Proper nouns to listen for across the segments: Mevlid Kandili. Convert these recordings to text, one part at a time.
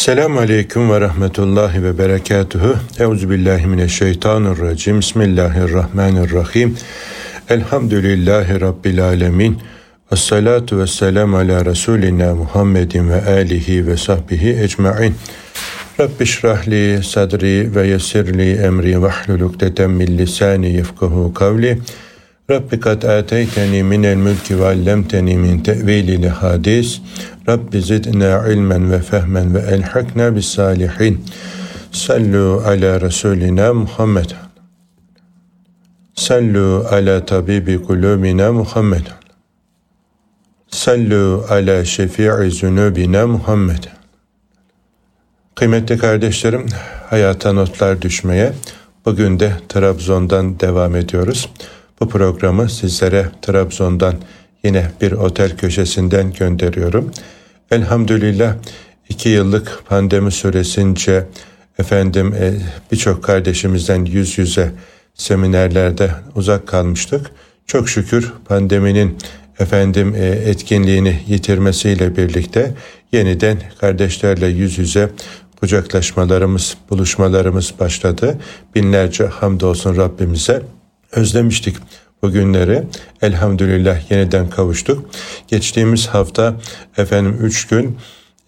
Esselamu Aleyküm ve Rahmetullahi ve Berekatuhu. Euzubillahimineşşeytanirracim. Bismillahirrahmanirrahim. Elhamdülillahi Rabbil Alemin. Esselatu vesselamu ala Resulina Muhammedin ve alihi ve sahbihi ecmain. Rabbişrahli sadri ve yessirli emri ve ahlulukdeten min lisani yefkahu kavli. Rabbi kad ateyteni minel mülki ve allemteni min tevilil hadis. Rabbi zidna ilmen ve fehmen ve elhakna bis salihin. Sallu ala Resulina Muhammed. Sallu ala tabibi kulubina Muhammed. Sallu ala şefii zunubina Muhammed. Kıymetli kardeşlerim, hayata notlar düşmeye bugün de Trabzon'dan devam ediyoruz. Bu programı sizlere Trabzon'dan yine bir otel köşesinden gönderiyorum. Elhamdülillah 2 yıllık pandemi süresince birçok kardeşimizden yüz yüze seminerlerde uzak kalmıştık. Çok şükür pandeminin etkinliğini yitirmesiyle birlikte yeniden kardeşlerle yüz yüze kucaklaşmalarımız, buluşmalarımız başladı. Binlerce hamdolsun Rabbimize. Özlemiştik bu günleri. Elhamdülillah yeniden kavuştuk. Geçtiğimiz hafta 3 gün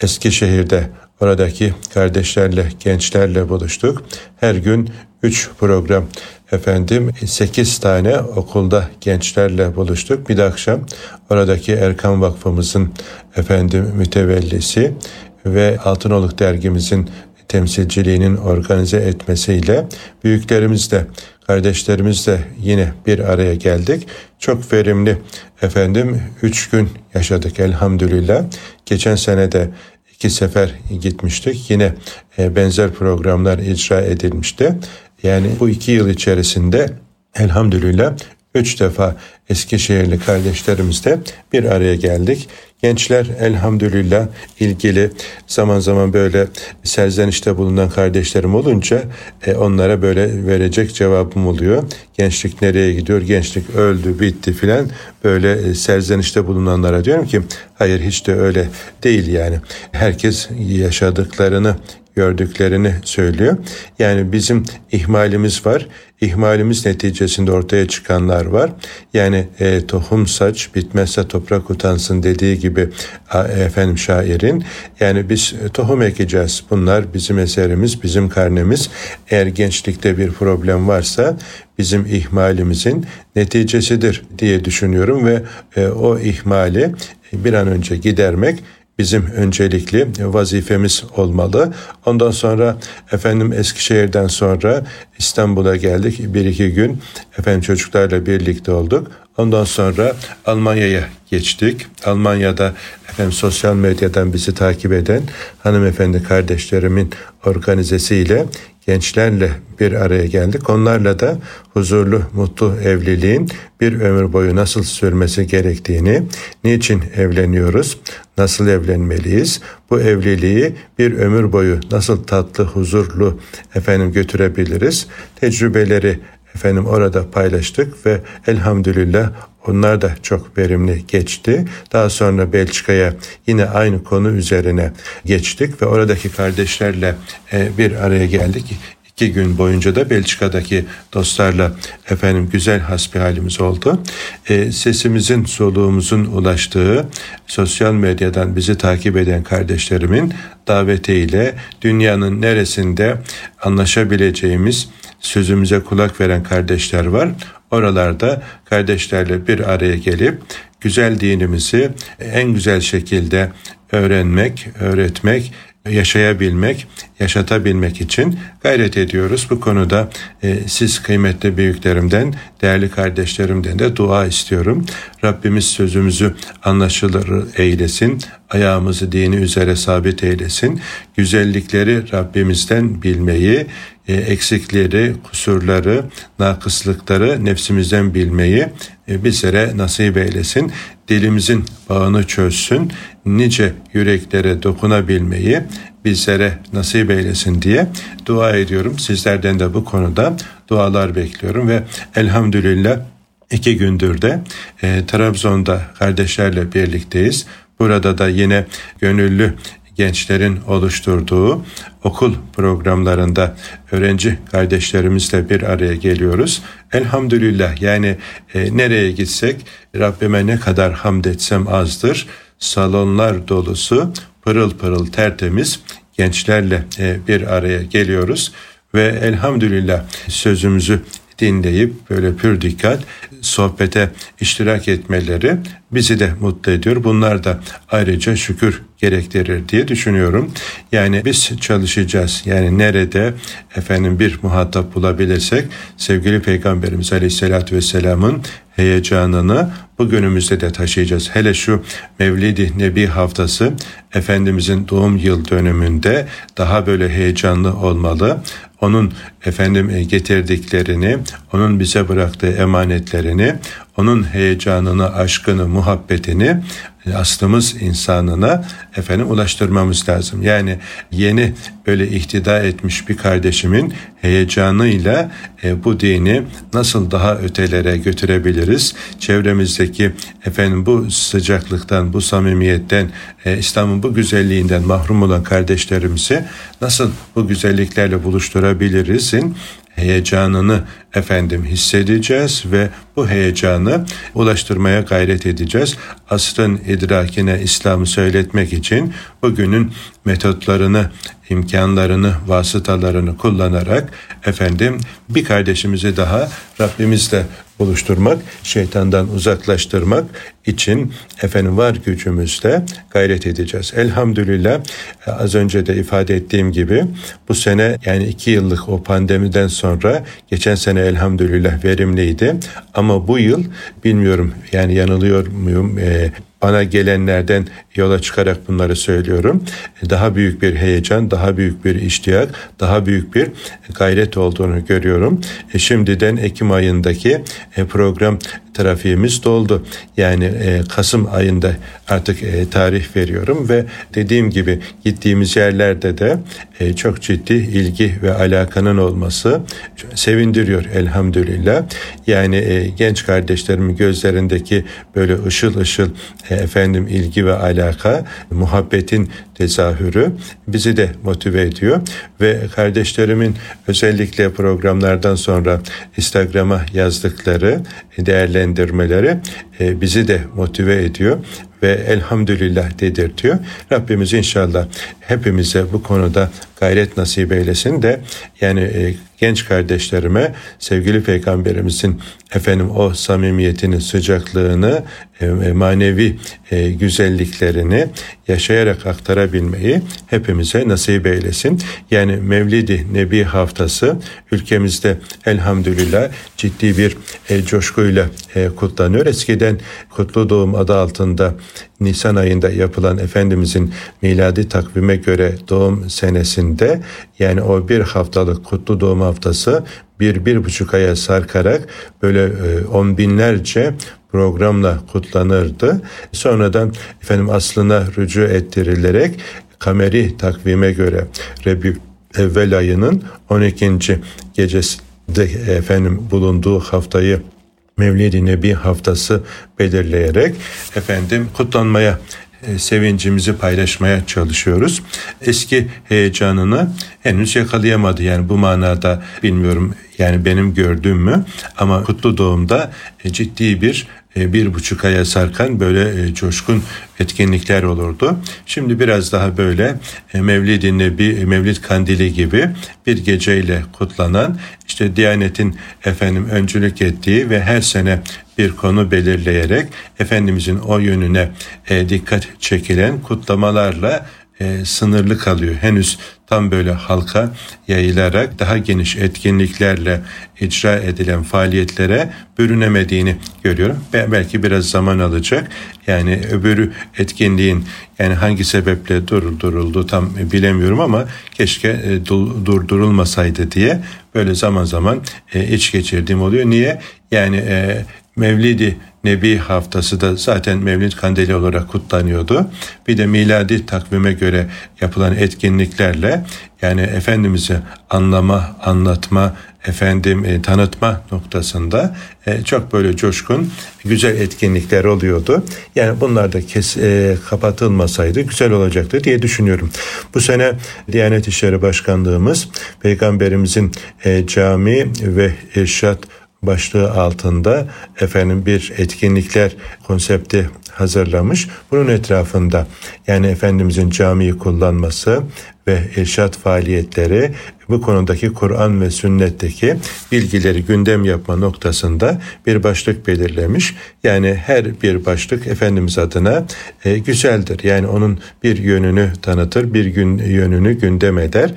Eskişehir'de oradaki kardeşlerle, gençlerle buluştuk. Her gün 3 program 8 tane okulda gençlerle buluştuk. Bir de akşam oradaki Erkan Vakfımızın mütevellisi ve Altınoluk dergimizin temsilciliğinin organize etmesiyle büyüklerimizle, kardeşlerimizle yine bir araya geldik. Çok verimli 3 gün yaşadık elhamdülillah. Geçen sene de 2 sefer gitmiştik. Yine benzer programlar icra edilmişti. Yani bu 2 yıl içerisinde elhamdülillah 3 defa Eskişehirli kardeşlerimizle bir araya geldik. Gençler elhamdülillah ilgili, zaman zaman böyle serzenişte bulunan kardeşlerim olunca onlara böyle verecek cevabım oluyor. Gençlik nereye gidiyor? Gençlik öldü, bitti filan. Böyle serzenişte bulunanlara diyorum ki hayır, hiç de öyle değil yani. Herkes yaşadıklarını, gördüklerini söylüyor. Yani bizim ihmalimiz var. İhmalimiz neticesinde ortaya çıkanlar var. Yani tohum saç, bitmezse toprak utansın dediği gibi şairin. Yani biz tohum ekeceğiz. Bunlar bizim eserimiz, bizim karnemiz. Eğer gençlikte bir problem varsa bizim ihmalimizin neticesidir diye düşünüyorum ve o ihmali bir an önce gidermek bizim öncelikli vazifemiz olmalı. Ondan sonra Eskişehir'den sonra İstanbul'a geldik. 1-2 gün çocuklarla birlikte olduk. Ondan sonra Almanya'ya geçtik. Almanya'da sosyal medyadan bizi takip eden hanımefendi kardeşlerimin organizesiyle gençlerle bir araya geldik. Onlarla da huzurlu, mutlu evliliğin bir ömür boyu nasıl sürmesi gerektiğini, niçin evleniyoruz, nasıl evlenmeliyiz, bu evliliği bir ömür boyu nasıl tatlı, huzurlu götürebiliriz, tecrübeleri orada paylaştık ve elhamdülillah onlar da çok verimli geçti. Daha sonra Belçika'ya yine aynı konu üzerine geçtik ve oradaki kardeşlerle bir araya geldik. 2 gün boyunca da Belçika'daki dostlarla güzel hasbihalimiz oldu. Sesimizin, soluğumuzun ulaştığı sosyal medyadan bizi takip eden kardeşlerimin davetiyle dünyanın neresinde anlaşabileceğimiz, sözümüze kulak veren kardeşler var. Oralarda kardeşlerle bir araya gelip güzel dinimizi en güzel şekilde öğrenmek, öğretmek, yaşayabilmek, yaşatabilmek için gayret ediyoruz. Bu konuda siz kıymetli büyüklerimden, değerli kardeşlerimden de dua istiyorum. Rabbimiz sözümüzü anlaşılır eylesin, ayağımızı dini üzere sabit eylesin. Güzellikleri Rabbimizden bilmeyi, eksikleri, kusurları, nakıslıkları nefsimizden bilmeyi bizlere nasip eylesin. Dilimizin bağını çözsün, nice yüreklere dokunabilmeyi bizlere nasip eylesin diye dua ediyorum. Sizlerden de bu konuda dualar bekliyorum ve elhamdülillah 2 gündür de Trabzon'da kardeşlerle birlikteyiz. Burada da yine gönüllü gençlerin oluşturduğu okul programlarında öğrenci kardeşlerimizle bir araya geliyoruz. Elhamdülillah, yani nereye gitsek Rabbime ne kadar hamd etsem azdır. Salonlar dolusu, pırıl pırıl tertemiz gençlerle bir araya geliyoruz ve elhamdülillah sözümüzü dinleyip böyle pür dikkat sohbete iştirak etmeleri bizi de mutlu ediyor. Bunlar da ayrıca şükür gerektirir diye düşünüyorum. Yani biz çalışacağız. Yani nerede bir muhatap bulabilirsek sevgili Peygamberimiz Aleyhisselatü Vesselam'ın heyecanını bugünümüzde de taşıyacağız. Hele şu Mevlid-i Nebi haftası Efendimizin doğum yıl dönümünde daha böyle heyecanlı olmalı. Onun getirdiklerini, onun bize bıraktığı emanetlerini, onun heyecanını, aşkını, muhabbetini aslımız insanına ulaştırmamız lazım. Yani yeni böyle ihtida etmiş bir kardeşimin heyecanıyla bu dini nasıl daha ötelere götürebiliriz? Çevremizdeki bu sıcaklıktan, bu samimiyetten, İslam'ın bu güzelliğinden mahrum olan kardeşlerimizi nasıl bu güzelliklerle buluşturabiliriz'in heyecanını hissedeceğiz ve bu heyecanı ulaştırmaya gayret edeceğiz. Asrın idrakine İslam'ı söyletmek için bugünün metotlarını, imkanlarını, vasıtalarını kullanarak bir kardeşimizi daha Rabbimizle buluşturmak, şeytandan uzaklaştırmak için var gücümüzle gayret edeceğiz. Elhamdülillah, az önce de ifade ettiğim gibi bu sene, yani 2 yıllık o pandemiden sonra, geçen sene elhamdülillah verimliydi ama bu yıl bilmiyorum, yani yanılıyor muyum, bana gelenlerden yola çıkarak bunları söylüyorum. Daha büyük bir heyecan, daha büyük bir iştiyak, daha büyük bir gayret olduğunu görüyorum. Şimdiden Ekim ayındaki program trafiğimiz doldu. Yani Kasım ayında artık tarih veriyorum ve dediğim gibi gittiğimiz yerlerde de çok ciddi ilgi ve alakanın olması sevindiriyor elhamdülillah. Yani genç kardeşlerimin gözlerindeki böyle ışıl ışıl ilgi ve alaka, muhabbetin tezahürü bizi de motive ediyor ve kardeşlerimin özellikle programlardan sonra Instagram'a yazdıkları değerlendirmeleri bizi de motive ediyor ve elhamdülillah dedirtiyor. Rabbimiz inşallah hepimize bu konuda gayret nasip eylesin de genç kardeşlerime sevgili Peygamberimizin o samimiyetinin sıcaklığını, manevi güzelliklerini yaşayarak aktarabilmeyi hepimize nasip eylesin. Yani Mevlid-i Nebi haftası ülkemizde elhamdülillah ciddi bir coşkuyla kutlanıyor. Eskiden Kutlu Doğum adı altında Nisan ayında yapılan Efendimizin miladi takvime göre doğum senesinde, yani o 1 haftalık Kutlu Doğum haftası 1,5 aya sarkarak böyle 10 binlerce programla kutlanırdı. Sonradan aslına rücu ettirilerek kameri takvime göre Rebül Evvel ayının 12. gecesinde bulunduğu haftayı Mevlid-i Nebi haftası belirleyerek kutlanmaya, sevincimizi paylaşmaya çalışıyoruz. Eski heyecanını henüz yakalayamadı. Yani bu manada bilmiyorum, yani benim gördüğüm mü, ama Kutlu Doğum'da ciddi bir 1,5 aya sarkan böyle coşkun etkinlikler olurdu. Şimdi biraz daha böyle Mevlid-i Nebi, Mevlid Kandili gibi bir geceyle kutlanan, işte Diyanet'in öncülük ettiği ve her sene bir konu belirleyerek Efendimizin o yönüne dikkat çekilen kutlamalarla sınırlı kalıyor. Henüz tam böyle halka yayılarak daha geniş etkinliklerle icra edilen faaliyetlere bürünemediğini görüyorum. Belki biraz zaman alacak. Yani öbürü etkinliğin hangi sebeple durduruldu tam bilemiyorum ama keşke durdurulmasaydı diye böyle zaman zaman iç geçirdiğim oluyor. Niye? Mevlid-i Nebi haftası da zaten Mevlid Kandili olarak kutlanıyordu. Bir de miladi takvime göre yapılan etkinliklerle, yani Efendimiz'i anlama, anlatma, tanıtma noktasında çok böyle coşkun, güzel etkinlikler oluyordu. Yani bunlar da kapatılmasaydı güzel olacaktı diye düşünüyorum. Bu sene Diyanet İşleri Başkanlığımız Peygamberimizin cami ve irşat başlığı altında bir etkinlikler konsepti hazırlamış. Bunun etrafında yani Efendimizin camiyi kullanması ve irşat faaliyetleri, bu konudaki Kur'an ve sünnetteki bilgileri gündem yapma noktasında bir başlık belirlemiş. Yani her bir başlık Efendimiz adına güzeldir. Yani onun bir yönünü tanıtır, bir yönünü gündem eder.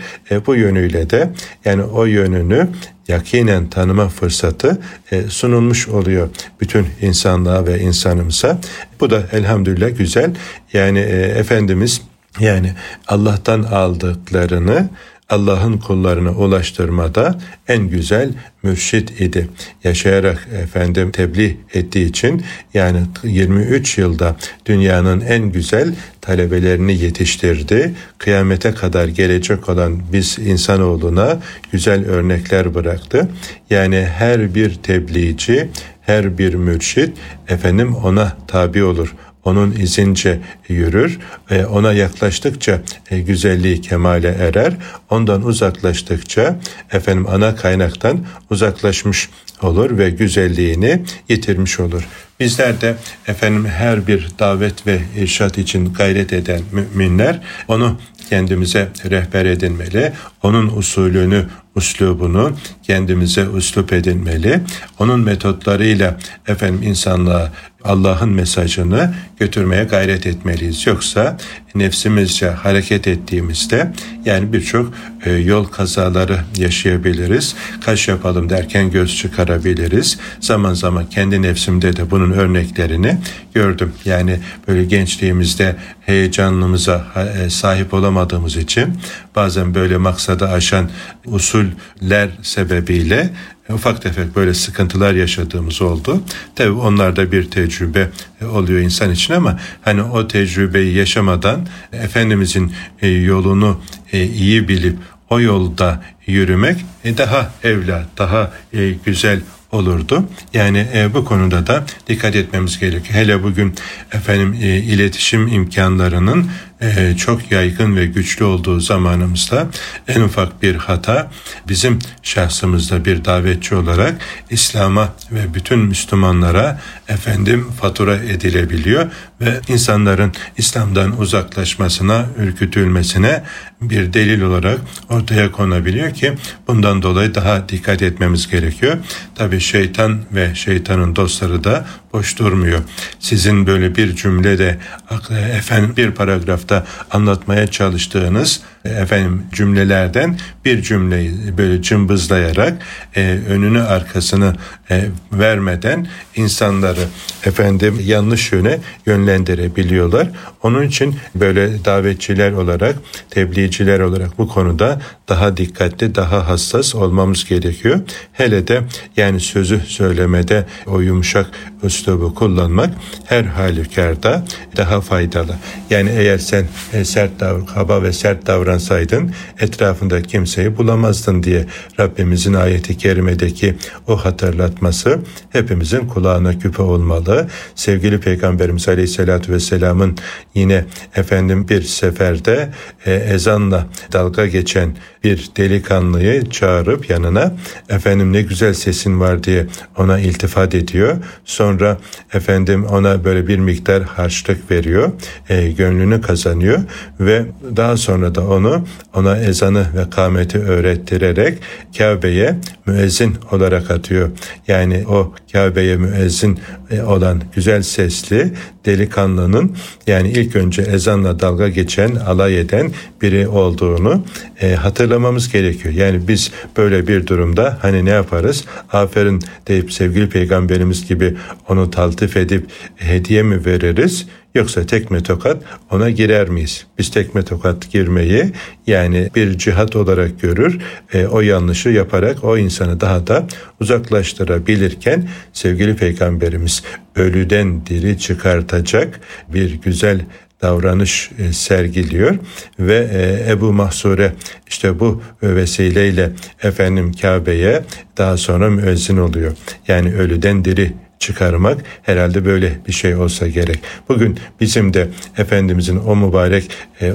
Bu yönüyle de yani o yönünü yakinen tanıma fırsatı sunulmuş oluyor bütün insanlığa ve insanımıza. Bu da elhamdülillah güzel. Yani Efendimiz yani Allah'tan aldıklarını Allah'ın kullarına ulaştırmada en güzel mürşit idi. Yaşayarak tebliğ ettiği için yani 23 yılda dünyanın en güzel talebelerini yetiştirdi. Kıyamete kadar gelecek olan biz insanoğluna güzel örnekler bıraktı. Yani her bir tebliğci, her bir mürşit ona tabi olur. Onun izince yürür, ona yaklaştıkça güzelliği kemale erer, ondan uzaklaştıkça ana kaynaktan uzaklaşmış olur ve güzelliğini yitirmiş olur. Bizler de her bir davet ve irşat için gayret eden müminler onu kendimize rehber edinmeli, onun uslubunu kendimize uslup edinmeli, onun metotlarıyla insanlığa Allah'ın mesajını götürmeye gayret etmeliyiz. Yoksa nefsimizce hareket ettiğimizde birçok yol kazaları yaşayabiliriz. Kaş yapalım derken göz çıkarabiliriz. Zaman zaman kendi nefsimde de bunun örneklerini gördüm. Yani böyle gençliğimizde heyecanımıza sahip olamadığımız için bazen böyle maksadı aşan usuller sebebiyle ufak tefek böyle sıkıntılar yaşadığımız oldu. Tabii onlar da bir tecrübe oluyor insan için ama o tecrübeyi yaşamadan Efendimizin yolunu iyi bilip o yolda yürümek daha evla, daha güzel olurdu. Yani bu konuda da dikkat etmemiz gerekiyor. Hele bugün iletişim imkanlarının çok yaygın ve güçlü olduğu zamanımızda en ufak bir hata bizim şahsımızda bir davetçi olarak İslam'a ve bütün Müslümanlara fatura edilebiliyor ve insanların İslam'dan uzaklaşmasına, ürkütülmesine bir delil olarak ortaya konabiliyor ki bundan dolayı daha dikkat etmemiz gerekiyor. Tabii şeytan ve şeytanın dostları da boş durmuyor. Sizin böyle bir cümlede bir paragrafta anlatmaya çalıştığınız cümlelerden bir cümleyi böyle cımbızlayarak önünü arkasını vermeden insanları yanlış yöne yönlendirebiliyorlar. Onun için böyle davetçiler olarak, tebliğciler olarak bu konuda daha dikkatli, daha hassas olmamız gerekiyor. Hele de sözü söylemede o yumuşak üslubu kullanmak her halükarda daha faydalı. Yani eğer sen kaba ve sert davransaydın etrafında kimseyi bulamazdın diye Rabbimizin ayeti kerimedeki o hatırlatması hepimizin kulağına küpe olmalı. Sevgili Peygamberimiz Aleyhisselatü Vesselam'ın yine bir seferde ezanla dalga geçen bir delikanlıyı çağırıp yanına ne güzel sesin var diye ona iltifat ediyor. Sonra ona böyle bir miktar harçlık veriyor. Gönlünü kazanıyor ve daha sonra da ona ezanı ve kâmeti öğrettirerek Kabe'ye müezzin olarak atıyor. Yani o Kabe'ye müezzin olan güzel sesli delikanlının ilk önce ezanla dalga geçen, alay eden biri olduğunu hatırlamamız gerekiyor. Yani biz böyle bir durumda ne yaparız? Aferin deyip sevgili Peygamberimiz gibi onu taltif edip hediye mi veririz? Yoksa tekme tokat ona girer miyiz? Biz tekme tokat girmeyi yani bir cihat olarak görür. O yanlışı yaparak o insanı daha da uzaklaştırabilirken sevgili Peygamberimiz ölüden diri çıkartacak bir güzel davranış sergiliyor ve Ebu Mahsure işte bu vesileyle efendim Kabe'ye daha sonra müezzin oluyor. Yani ölüden diri çıkarmak herhalde böyle bir şey olsa gerek. Bugün bizim de Efendimizin o mübarek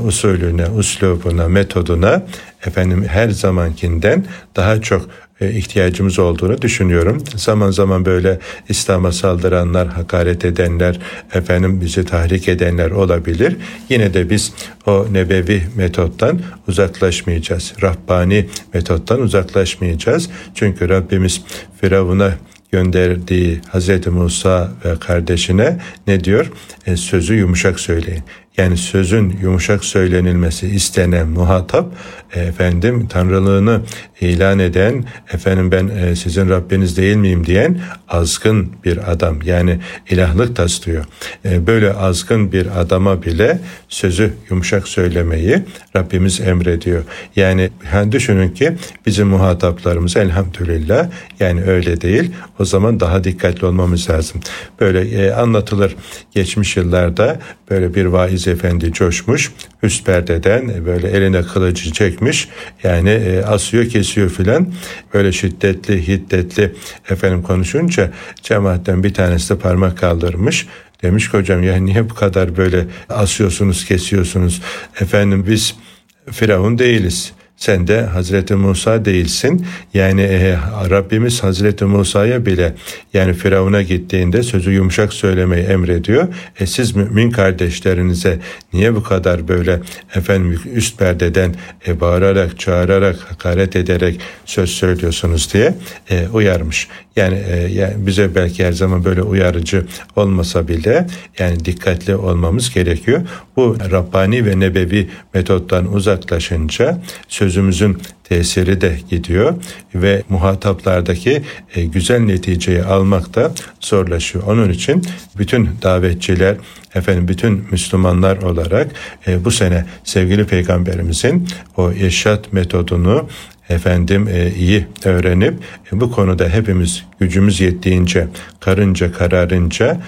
usulüne, uslubuna, metoduna efendim her zamankinden daha çok ihtiyacımız olduğunu düşünüyorum. Zaman zaman böyle İslam'a saldıranlar, hakaret edenler, efendim bizi tahrik edenler olabilir. Yine de biz o nebevi metottan uzaklaşmayacağız. Rabbani metottan uzaklaşmayacağız. Çünkü Rabbimiz Firavun'a gönderdiği Hazreti Musa ve kardeşine ne diyor? Sözü yumuşak söyleyin. Yani sözün yumuşak söylenilmesi istenen muhatap efendim tanrılığını ilan eden efendim ben sizin Rabbiniz değil miyim diyen azgın bir adam yani ilahlık taslıyor. Böyle azgın bir adama bile sözü yumuşak söylemeyi Rabbimiz emrediyor. Yani düşünün ki bizim muhataplarımız elhamdülillah yani öyle değil. O zaman daha dikkatli olmamız lazım. Böyle anlatılır geçmiş yıllarda böyle bir vaiz efendi coşmuş üst perdeden böyle eline kılıcı çekmiş yani asıyor kesiyor filan böyle hiddetli efendim konuşunca cemaatten bir tanesi de parmak kaldırmış. Demiş ki hocam ya niye bu kadar böyle asıyorsunuz kesiyorsunuz efendim biz Firavun değiliz. Sen de Hazreti Musa değilsin. Yani Rabbimiz Hazreti Musa'ya bile yani Firavun'a gittiğinde sözü yumuşak söylemeyi emrediyor. Siz mümin kardeşlerinize niye bu kadar böyle efendim üst perdeden bağırarak, çağırarak, hakaret ederek söz söylüyorsunuz diye uyarmış. Yani bize belki her zaman böyle uyarıcı olmasa bile yani dikkatli olmamız gerekiyor. Bu Rabbani ve nebevi metottan uzaklaşınca sözümüzün tesiri de gidiyor ve muhataplardaki güzel neticeyi almak da zorlaşıyor. Onun için bütün davetçiler, efendim bütün Müslümanlar olarak bu sene sevgili Peygamberimizin o irşat metodunu iyi öğrenip bu konuda hepimiz gücümüz yettiğince kararınca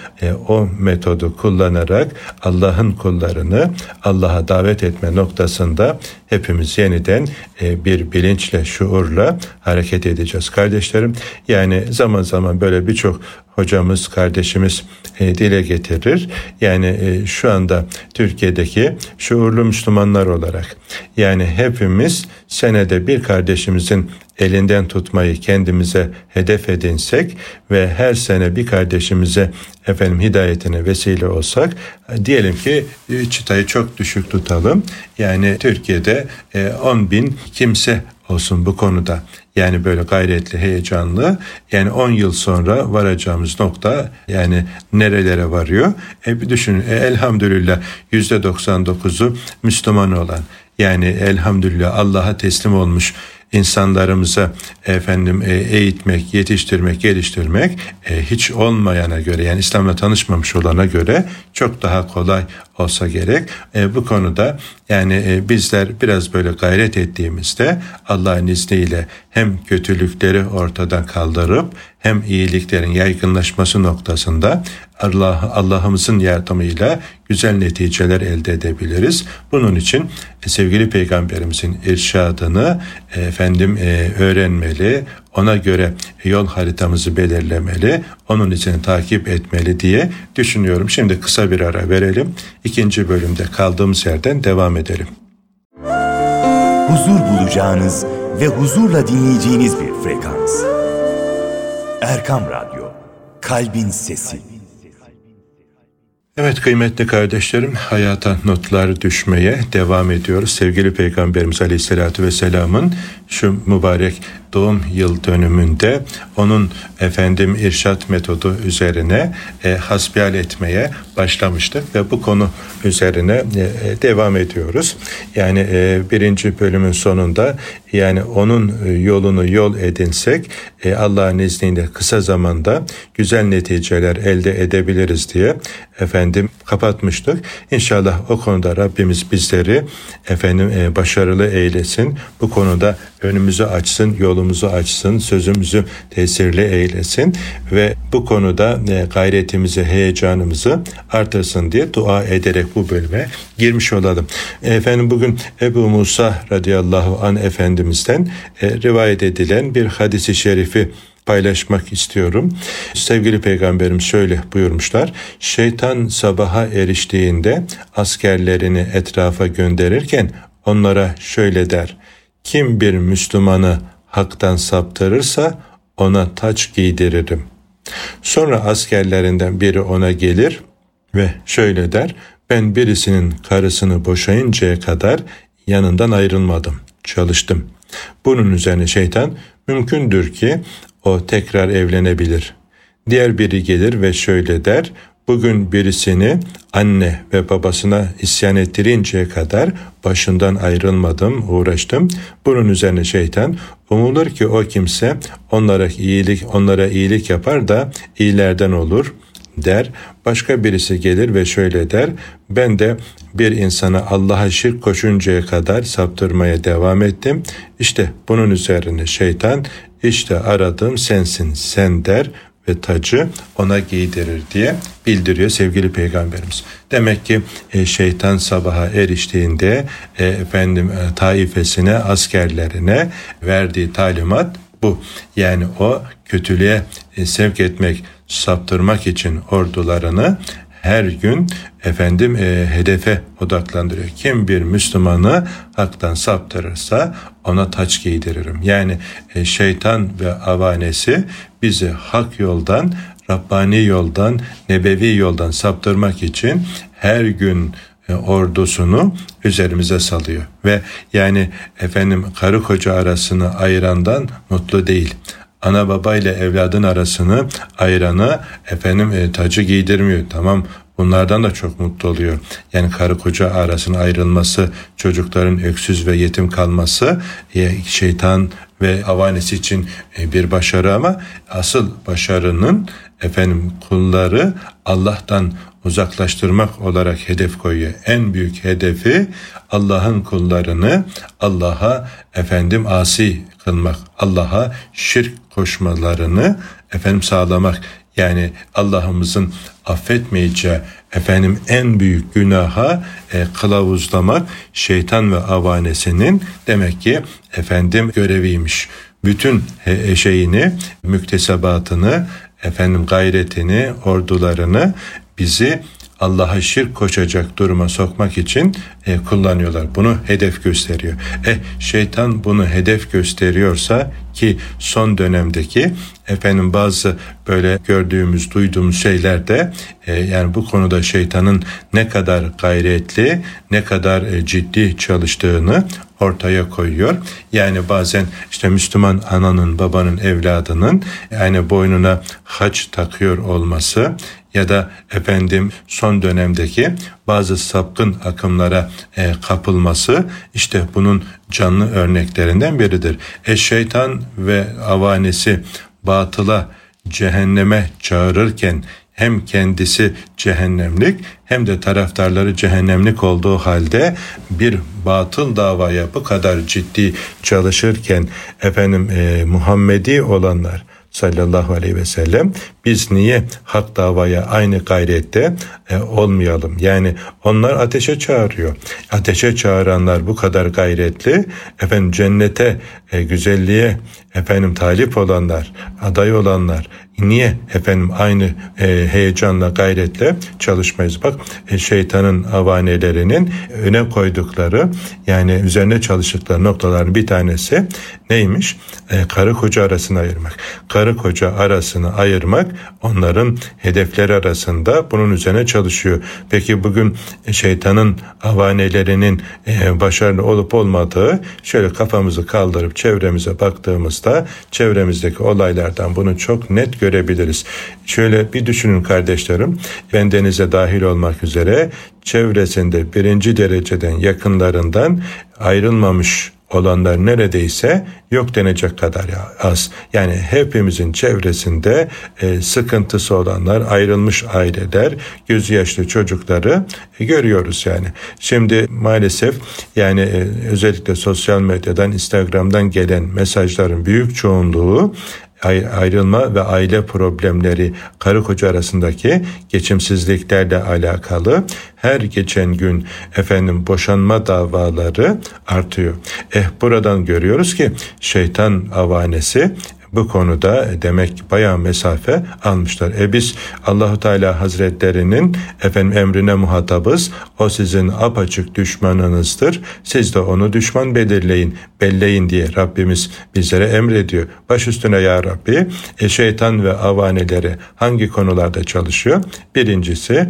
o metodu kullanarak Allah'ın kullarını Allah'a davet etme noktasında hepimiz yeniden bir bilinçle, şuurla hareket edeceğiz kardeşlerim. Yani zaman zaman böyle birçok hocamız, kardeşimiz dile getirir. Yani şu anda Türkiye'deki şuurlu Müslümanlar olarak yani hepimiz senede bir kardeşimizin elinden tutmayı kendimize hedef edinsek ve her sene bir kardeşimize efendim hidayetine vesile olsak diyelim ki çıtayı çok düşük tutalım. Yani Türkiye'de 10.000 kimse olsun bu konuda. Yani böyle gayretli, heyecanlı. Yani 10 yıl sonra varacağımız nokta yani nerelere varıyor? Bir düşünün elhamdülillah %99'u Müslüman olan yani elhamdülillah Allah'a teslim olmuş insanlarımıza efendim eğitmek, yetiştirmek, geliştirmek hiç olmayana göre yani İslam'la tanışmamış olana göre çok daha kolay olsa gerek. Bu konuda yani bizler biraz böyle gayret ettiğimizde Allah'ın izniyle hem kötülükleri ortadan kaldırıp hem iyiliklerin yaygınlaşması noktasında Allah'ımızın yardımıyla güzel neticeler elde edebiliriz. Bunun için sevgili Peygamberimizin irşadını öğrenmeli, ona göre yol haritamızı belirlemeli, onun için takip etmeli diye düşünüyorum. Şimdi kısa bir ara verelim. 2. bölümde kaldığımız yerden devam edelim. Huzur bulacağınız ve huzurla dinleyeceğiniz bir frekans. Erkam Radyo, Kalbin Sesi. Evet kıymetli kardeşlerim, hayata notlar düşmeye devam ediyoruz. Sevgili Peygamberimiz Aleyhisselatü Vesselam'ın şu mübarek doğum yıl dönümünde onun irşat metodu üzerine hasbihal etmeye başlamıştık ve bu konu üzerine devam ediyoruz. Yani birinci bölümün sonunda yani onun yolunu yol edinsek Allah'ın izniyle kısa zamanda güzel neticeler elde edebiliriz diye kapatmıştık. İnşallah o konuda Rabbimiz bizleri başarılı eylesin. Bu konuda önümüzü açsın, yolumuzu açsın, sözümüzü tesirli eylesin ve bu konuda gayretimizi, heyecanımızı artırsın diye dua ederek bu bölüme girmiş olalım. Bugün Ebu Musa radıyallahu anh Efendimiz'den rivayet edilen bir hadis-i şerifi paylaşmak istiyorum. Sevgili Peygamberim şöyle buyurmuşlar: şeytan sabaha eriştiğinde askerlerini etrafa gönderirken onlara şöyle der: kim bir Müslümanı haktan saptırırsa ona taç giydiririm. Sonra askerlerinden biri ona gelir ve şöyle der: ben birisinin karısını boşayıncaya kadar yanından ayrılmadım, çalıştım. Bunun üzerine şeytan, mümkündür ki o tekrar evlenebilir. Diğer biri gelir ve şöyle der: bugün birisini anne ve babasına isyan ettirinceye kadar başından ayrılmadım, uğraştım. Bunun üzerine şeytan, umulur ki o kimse onlara iyilik yapar da iyilerden olur, der. Başka birisi gelir ve şöyle der: ben de bir insana Allah'a şirk koşuncaya kadar saptırmaya devam ettim. İşte bunun üzerine şeytan, işte aradığım sensin, sen der ve tacı ona giydirir diye bildiriyor sevgili Peygamberimiz. Demek ki şeytan sabaha eriştiğinde taifesine, askerlerine verdiği talimat bu. Yani o kötülüğe sevk etmek, saptırmak için ordularını her gün hedefe odaklandırıyor. Kim bir Müslümanı haktan saptırırsa ona taç giydiririm. Yani şeytan ve avanesi bizi hak yoldan, Rabbani yoldan, nebevi yoldan saptırmak için her gün ordusunu üzerimize salıyor. Ve yani karı koca arasını ayırandan mutlu değil. Ana baba ile evladın arasını ayırana tacı giydirmiyor. Tamam, bunlardan da çok mutlu oluyor. Yani karı koca arasının ayrılması, çocukların öksüz ve yetim kalması şeytan ve havanesi için bir başarı, ama asıl başarının kulları Allah'tan uzaklaştırmak olarak hedef koyuyor. En büyük hedefi Allah'ın kullarını Allah'a asi kılmak, Allah'a şirk koşmalarını sağlamak. Yani Allah'ımızın affetmeyeceği en büyük günaha kılavuzlamak şeytan ve avanesinin demek ki göreviymiş. Bütün müktesebatını, gayretini, ordularını bizi Allah'a şirk koşacak duruma sokmak için kullanıyorlar. Bunu hedef gösteriyor. Şeytan bunu hedef gösteriyorsa, ki son dönemdeki bazı böyle gördüğümüz, duyduğumuz şeylerde yani bu konuda şeytanın ne kadar gayretli, ne kadar ciddi çalıştığını ortaya koyuyor. Yani bazen Müslüman ananın, babanın, evladının boynuna haç takıyor olması ya da son dönemdeki bazı sapkın akımlara kapılması bunun canlı örneklerinden biridir. Şeytan ve avanesi batıla, cehenneme çağırırken hem kendisi cehennemlik hem de taraftarları cehennemlik olduğu halde bir batıl davaya bu kadar ciddi çalışırken Muhammedi olanlar sallallahu aleyhi ve sellem, biz niye hak davaya aynı gayrette olmayalım? Yani onlar ateşe çağırıyor. Ateşe çağıranlar bu kadar gayretli. Cennete, güzelliğe talip olanlar, aday olanlar, niye efendim aynı heyecanla, gayretle çalışmayız? Bak şeytanın avanelerinin öne koydukları, yani üzerine çalıştıkları noktaların bir tanesi neymiş? Karı koca arasını ayırmak. Karı koca arasını ayırmak onların hedefleri arasında, bunun üzerine çalışıyor. Peki bugün şeytanın avanelerinin başarılı olup olmadığı, şöyle kafamızı kaldırıp çevremize baktığımızda çevremizdeki olaylardan bunu çok net görebiliriz. Şöyle bir düşünün kardeşlerim, bendenize dahil olmak üzere çevresinde birinci dereceden yakınlarından ayrılmamış olanlar neredeyse yok denecek kadar az. Yani hepimizin çevresinde sıkıntısı olanlar, ayrılmış aileler, gözyaşlı çocukları görüyoruz yani. Şimdi maalesef yani özellikle sosyal medyadan, Instagram'dan gelen mesajların büyük çoğunluğu ayrılma ve aile problemleri, karı koca arasındaki geçimsizliklerle alakalı. Her geçen gün efendim boşanma davaları artıyor. Buradan görüyoruz ki şeytan avanesi bu konuda demek ki bayağı mesafe almışlar. Biz Allahu Teala Hazretlerinin efendim emrine muhatabız. O sizin apaçık düşmanınızdır. Siz de onu düşman belleyin diye Rabbimiz bizlere emrediyor. Baş üstüne ya Rabbi. Şeytan ve avaneleri hangi konularda çalışıyor? Birincisi,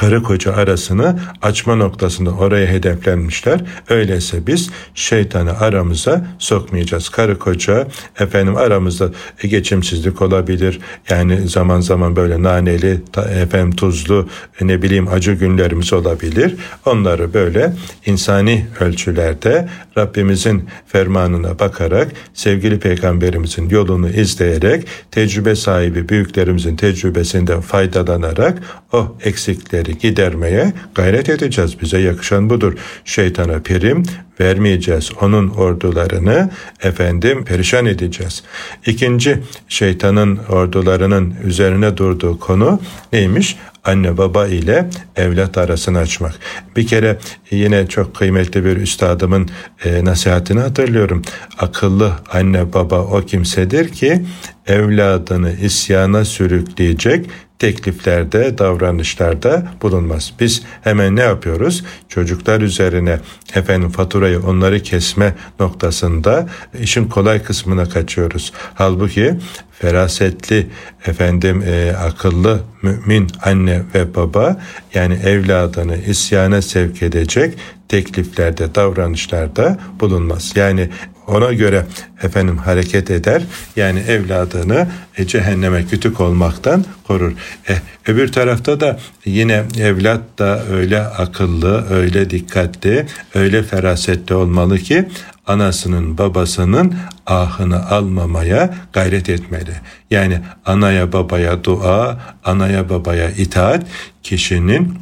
karı koca arasını açma noktasında oraya hedeflenmişler. Öyleyse biz şeytanı aramıza sokmayacağız. Karı koca efendim aramızda geçimsizlik olabilir. Yani zaman zaman böyle naneli, efendim tuzlu, ne bileyim acı günlerimiz olabilir. Onları böyle insani ölçülerde Rabbimizin fermanına bakarak, sevgili Peygamberimizin yolunu izleyerek, tecrübe sahibi büyüklerimizin tecrübesinden faydalanarak o eksikleri gidermeye gayret edeceğiz. Bize yakışan budur. Şeytana prim vermeyeceğiz. Onun ordularını efendim perişan edeceğiz. İkinci, şeytanın ordularının üzerine durduğu konu neymiş? Anne baba ile evlat arasını açmak. Bir kere yine çok kıymetli bir üstadımın nasihatini hatırlıyorum. Akıllı anne baba o kimsedir ki evladını isyana sürükleyecek tekliflerde, davranışlarda bulunmaz. Biz hemen ne yapıyoruz? Çocuklar üzerine efendim faturayı, onları kesme noktasında işin kolay kısmına kaçıyoruz. Halbuki ferasetli efendim akıllı mümin anne ve baba, yani evladını isyana sevk edecek tekliflerde, davranışlarda bulunmaz. Yani ona göre efendim hareket eder. Yani evladını cehenneme kütük olmaktan korur. Öbür tarafta da yine evlat da öyle akıllı, öyle dikkatli, öyle ferasetli olmalı ki anasının babasının ahını almamaya gayret etmeli. Yani anaya babaya dua, anaya babaya itaat kişinin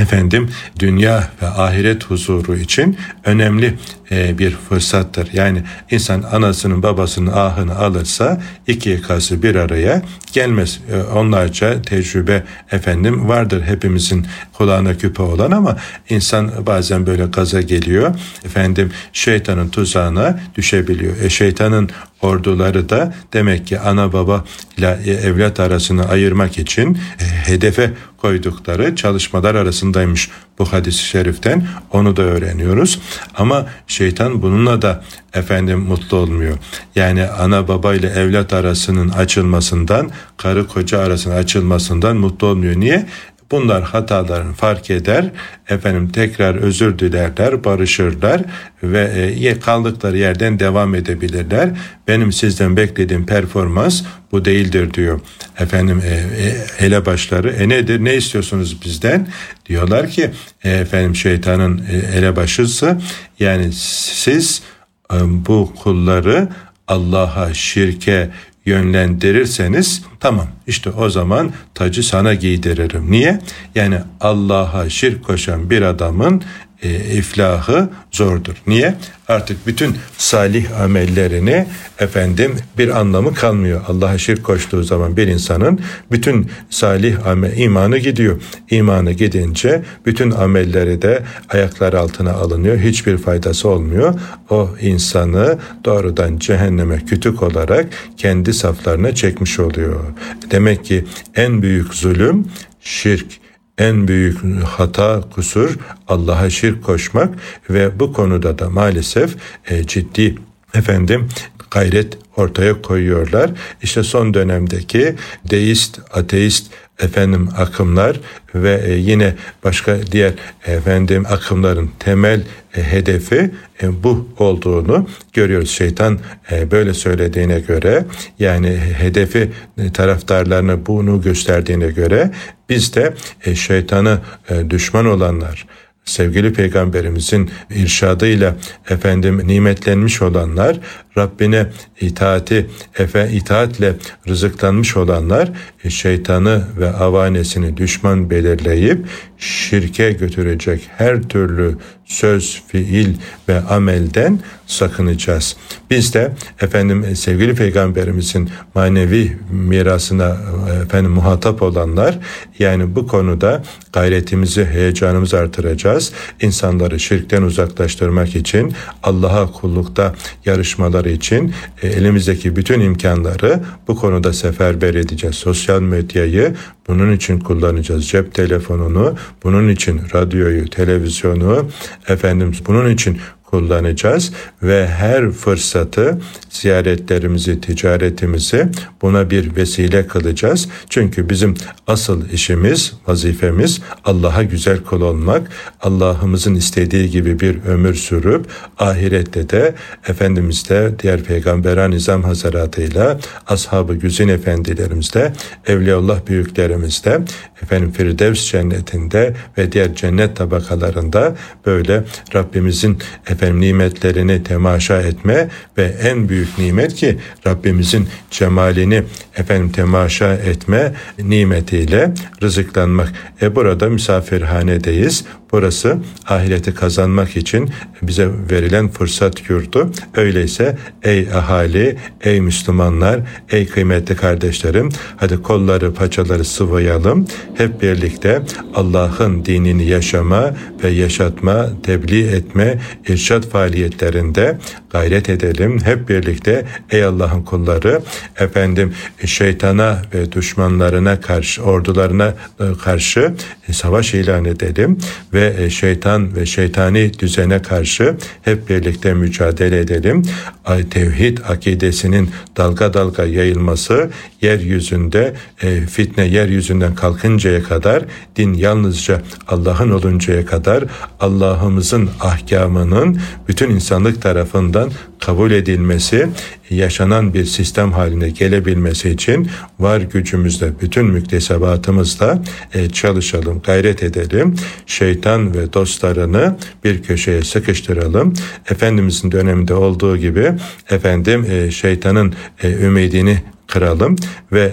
efendim dünya ve ahiret huzuru için önemli bir fırsattır. Yani insan anasının babasının ahını alırsa iki ikası bir araya gelmez. Onlarca tecrübe efendim vardır, hepimizin kulağına küpe olan, ama insan bazen böyle gaza geliyor. Efendim şeytanın tuzağına düşebiliyor. Şeytanın orduları da demek ki ana baba ile evlat arasını ayırmak için hedefe koydukları çalışmalar arasındaymış. Bu hadis-i şeriften onu da öğreniyoruz. Ama şeytan bununla da efendim mutlu olmuyor. Yani ana baba ile evlat arasının açılmasından, karı koca arasının açılmasından mutlu olmuyor. Niye? Bunlar hatalarını fark eder, efendim tekrar özür dilerler, barışırlar ve kaldıkları yerden devam edebilirler. Benim sizden beklediğim performans bu değildir diyor. Efendim elebaşları nedir, ne istiyorsunuz bizden? Diyorlar ki efendim şeytanın elebaşısı, yani siz bu kulları Allah'a, şirke yönlendirirseniz tamam, işte o zaman tacı sana giydiririm. Niye? Yani Allah'a şirk koşan bir adamın iflahı zordur. Niye? Artık bütün salih amellerini bir anlamı kalmıyor. Allah'a şirk koştuğu zaman bir insanın bütün salih amel, imanı gidiyor. İmanı gidince bütün amelleri de ayaklar altına alınıyor. Hiçbir faydası olmuyor. O insanı doğrudan cehenneme kütük olarak kendi saflarına çekmiş oluyor. Demek ki en büyük zulüm şirk. En büyük hata, kusur Allah'a şirk koşmak ve bu konuda da maalesef ciddi gayret ortaya koyuyorlar. İşte son dönemdeki deist, ateist akımlar ve yine başka diğer akımların temel hedefi bu olduğunu görüyoruz. Şeytan böyle söylediğine göre, yani hedefi taraftarlarına bunu gösterdiğine göre biz de şeytana düşman olanlar, sevgili Peygamberimizin irşadıyla nimetlenmiş olanlar, Rabbine itaatle rızıklanmış olanlar, şeytanı ve avanesini düşman belirleyip şirke götürecek her türlü söz, fiil ve amelden sakınacağız. Biz de sevgili Peygamberimizin manevi mirasına muhatap olanlar, yani bu konuda gayretimizi, heyecanımızı artıracağız. İnsanları şirkten uzaklaştırmak için, Allah'a kullukta yarışmaları için elimizdeki bütün imkanları bu konuda seferber edeceğiz. Sosyal medyayı bunun için kullanacağız. Cep telefonunu bunun için, radyoyu, televizyonu bunun için kullanacağız ve her fırsatı, ziyaretlerimizi, ticaretimizi buna bir vesile kılacağız. Çünkü bizim asıl işimiz, vazifemiz Allah'a güzel kul olmak, Allah'ımızın istediği gibi bir ömür sürüp ahirette de Efendimiz'de, diğer Peygamberan Nizam Hazaratı'yla, Ashab-ı Güzin Efendilerimizde, Evliyaullah büyüklerimizde, Firdevs cennetinde ve diğer cennet tabakalarında böyle Rabbimizin nimetlerini temaşa etme ve en büyük nimet ki Rabbimizin cemalini temaşa etme nimetiyle rızıklanmak. Burada misafirhanedeyiz. Burası ahireti kazanmak için bize verilen fırsat yurdu. Öyleyse ey ahali, ey Müslümanlar, ey kıymetli kardeşlerim, hadi kolları paçaları sıvayalım. Hep birlikte Allah'ın dinini yaşama ve yaşatma, tebliğ etme, irşad faaliyetlerinde gayret edelim. Hep birlikte ey Allah'ın kulları, şeytana ve düşmanlarına karşı, ordularına karşı savaş ilan edelim ve şeytan ve şeytani düzene karşı hep birlikte mücadele edelim. Tevhid akidesinin dalga dalga yayılması, yeryüzünde fitne yeryüzünden kalkıncaya kadar, din yalnızca Allah'ın oluncaya kadar, Allah'ımızın ahkamının bütün insanlık tarafından kabul edilmesi, yaşanan bir sistem haline gelebilmesi için var gücümüzle, bütün müktesebatımızla çalışalım, gayret edelim. Şeytan ve dostlarını bir köşeye sıkıştıralım. Efendimizin döneminde olduğu gibi şeytanın ümidini kıralım ve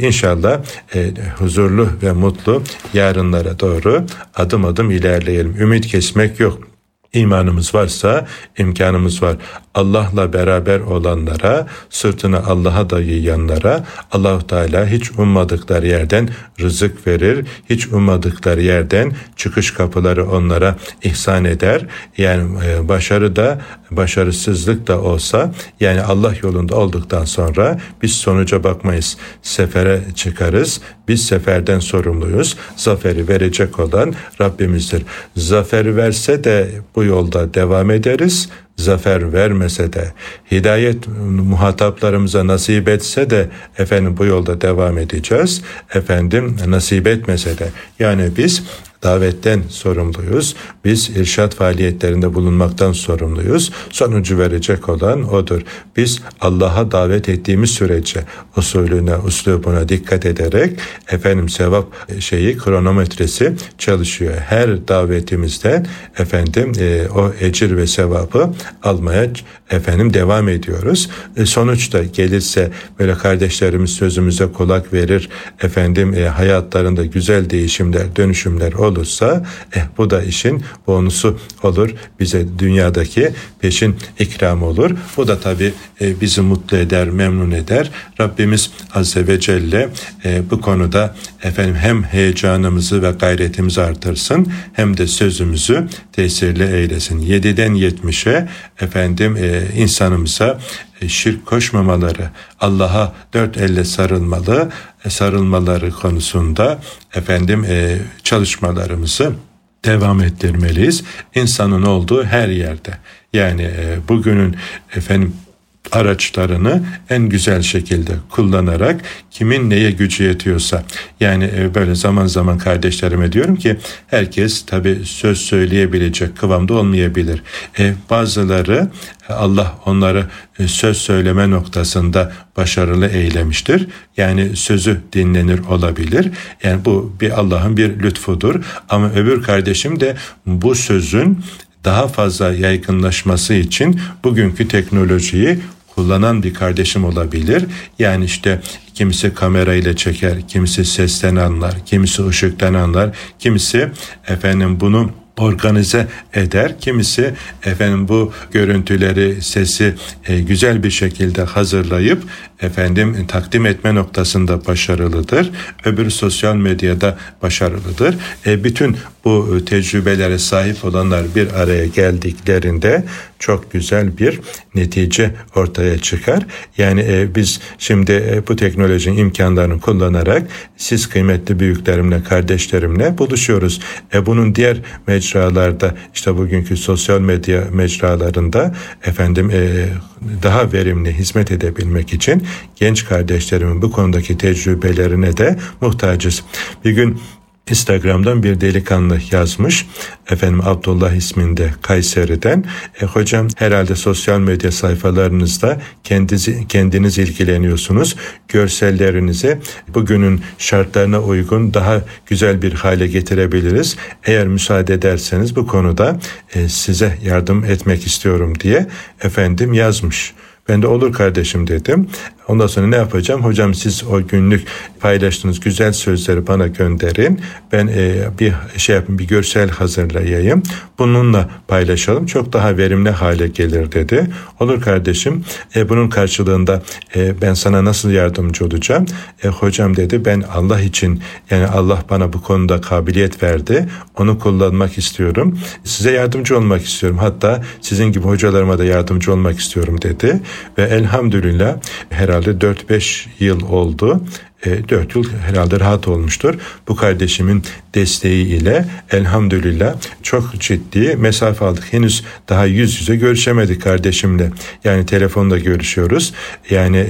inşallah huzurlu ve mutlu yarınlara doğru adım adım ilerleyelim. Ümit kesmek yok. İmanımız varsa imkanımız var. Allah'la beraber olanlara, sırtını Allah'a dayayanlara Allah-u Teala hiç ummadıkları yerden rızık verir. Hiç ummadıkları yerden çıkış kapıları onlara ihsan eder. Yani başarı da, başarısızlık da olsa, yani Allah yolunda olduktan sonra biz sonuca bakmayız. Sefere çıkarız. Biz seferden sorumluyuz. Zaferi verecek olan Rabbimizdir. Zafer verse de bu yolda devam ederiz. Zafer vermese de, hidayet muhataplarımıza nasip etse de bu yolda devam edeceğiz. Nasip etmese de, yani biz davetten sorumluyuz. Biz irşat faaliyetlerinde bulunmaktan sorumluyuz. Sonucu verecek olan odur. Biz Allah'a davet ettiğimiz sürece usulüne, uslubuna dikkat ederek sevap kronometresi çalışıyor. Her davetimizden o ecir ve sevabı almaya devam ediyoruz. Sonuçta gelirse böyle kardeşlerimiz sözümüze kulak verir. Hayatlarında güzel değişimler, dönüşümler olur. olursa bu da işin bonusu olur. Bize dünyadaki peşin ikram olur. Bu da tabii bizi mutlu eder, memnun eder. Rabbimiz Azze ve Celle bu konuda hem heyecanımızı ve gayretimizi artırsın, hem de sözümüzü tesirli eylesin. 7'den 70'e insanımıza şirk koşmamaları, Allah'a dört elle sarılmaları konusunda çalışmalarımızı devam ettirmeliyiz. İnsanın olduğu her yerde. Yani bugünün araçlarını en güzel şekilde kullanarak kimin neye gücü yetiyorsa, yani böyle zaman zaman kardeşlerime diyorum ki herkes tabii söz söyleyebilecek kıvamda olmayabilir. Bazıları Allah onları söz söyleme noktasında başarılı eylemiştir. Yani sözü dinlenir olabilir. Yani bu bir Allah'ın bir lütfudur. Ama öbür kardeşim de bu sözün daha fazla yaygınlaşması için bugünkü teknolojiyi kullanan bir kardeşim olabilir. Yani kimisi kamerayla çeker, kimisi sesten anlar, kimisi ışıktan anlar, kimisi bunu organize eder, kimisi bu görüntüleri, sesi güzel bir şekilde hazırlayıp takdim etme noktasında başarılıdır. Öbür sosyal medyada başarılıdır. Bütün bu tecrübelere sahip olanlar bir araya geldiklerinde çok güzel bir netice ortaya çıkar. Yani biz şimdi bu teknolojinin imkanlarını kullanarak siz kıymetli büyüklerimle, kardeşlerimle buluşuyoruz. Bunun diğer mecralarda, bugünkü sosyal medya mecralarında daha verimli hizmet edebilmek için genç kardeşlerimin bu konudaki tecrübelerine de muhtacız. Bir gün Instagram'dan bir delikanlı yazmış, Abdullah isminde, Kayseri'den. Hocam, herhalde sosyal medya sayfalarınızda kendiniz ilgileniyorsunuz. Görsellerinizi bugünün şartlarına uygun daha güzel bir hale getirebiliriz. Eğer müsaade ederseniz bu konuda size yardım etmek istiyorum diye yazmış. Ben de olur kardeşim dedim. Ondan sonra ne yapacağım? Hocam, siz o günlük paylaştığınız güzel sözleri bana gönderin. Ben bir görsel hazırlayayım. Bununla paylaşalım. Çok daha verimli hale gelir dedi. Olur kardeşim. Bunun karşılığında ben sana nasıl yardımcı olacağım? Hocam dedi, ben Allah için, yani Allah bana bu konuda kabiliyet verdi. Onu kullanmak istiyorum. Size yardımcı olmak istiyorum. Hatta sizin gibi hocalarıma da yardımcı olmak istiyorum dedi. Ve elhamdülillah herhalde 4-5 yıl oldu. 4 yıl herhalde rahat olmuştur. Bu kardeşimin desteği ile elhamdülillah çok ciddi mesafe aldık. Henüz daha yüz yüze görüşemedik kardeşimle. Yani telefonda görüşüyoruz. Yani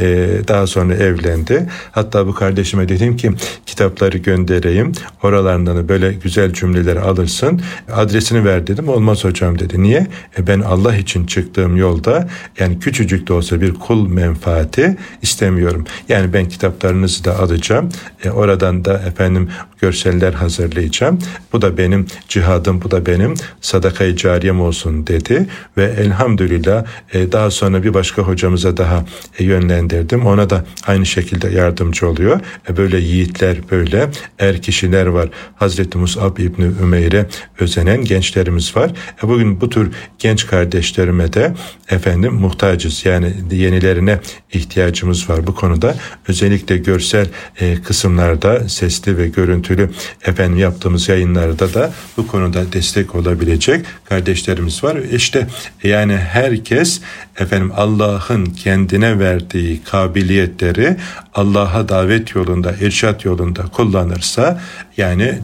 daha sonra evlendi. Hatta bu kardeşime dedim ki kitapları göndereyim. Oralarından böyle güzel cümleleri alırsın. Adresini ver dedim. Olmaz hocam dedi. Niye? Ben Allah için çıktığım yolda, yani küçücük de olsa bir kul menfaati istemiyorum. Yani ben kitaplarınızı da alacağım. Oradan da görseller hazırlayacağım. Bu da benim cihadım, bu da benim sadaka-i cariyem olsun dedi ve elhamdülillah daha sonra bir başka hocamıza daha yönlendirdim. Ona da aynı şekilde yardımcı oluyor. Böyle yiğitler, böyle kişiler var. Hazreti Mus'ab İbni Ümeyr'e özenen gençlerimiz var. Bugün bu tür genç kardeşlerime de muhtacız. Yani yenilerine ihtiyacımız var bu konuda. Özellikle görsel kısımlarda, sesli ve görüntülü yaptığımız yayınlarda da bu konuda destek olabilecek kardeşlerimiz var. Yani herkes Allah'ın kendine verdiği kabiliyetleri Allah'a davet yolunda, irşat yolunda kullanırsa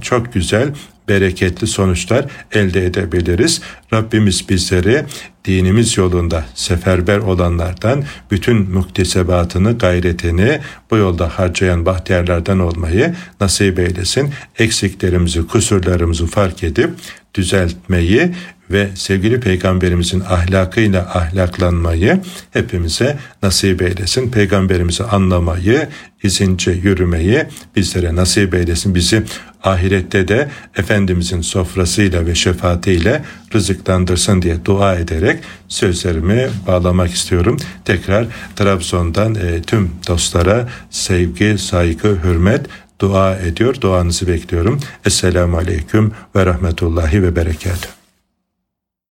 çok güzel, bereketli sonuçlar elde edebiliriz. Rabbimiz bizleri dinimiz yolunda seferber olanlardan, bütün müktesebatını, gayretini bu yolda harcayan bahtiyarlardan olmayı nasip eylesin. Eksiklerimizi, kusurlarımızı fark edip düzeltmeyi ve sevgili Peygamberimizin ahlakıyla ahlaklanmayı hepimize nasip eylesin. Peygamberimizi anlamayı, izince yürümeyi bizlere nasip eylesin. Bizi ahirette de Efendimizin sofrasıyla ve şefaatiyle rızıklandırsın diye dua ederek sözlerimi bağlamak istiyorum. Tekrar Trabzon'dan tüm dostlara sevgi, saygı, hürmet dua ediyor. Duanızı bekliyorum. Esselamu Aleyküm ve Rahmetullahi ve Berekatuhu.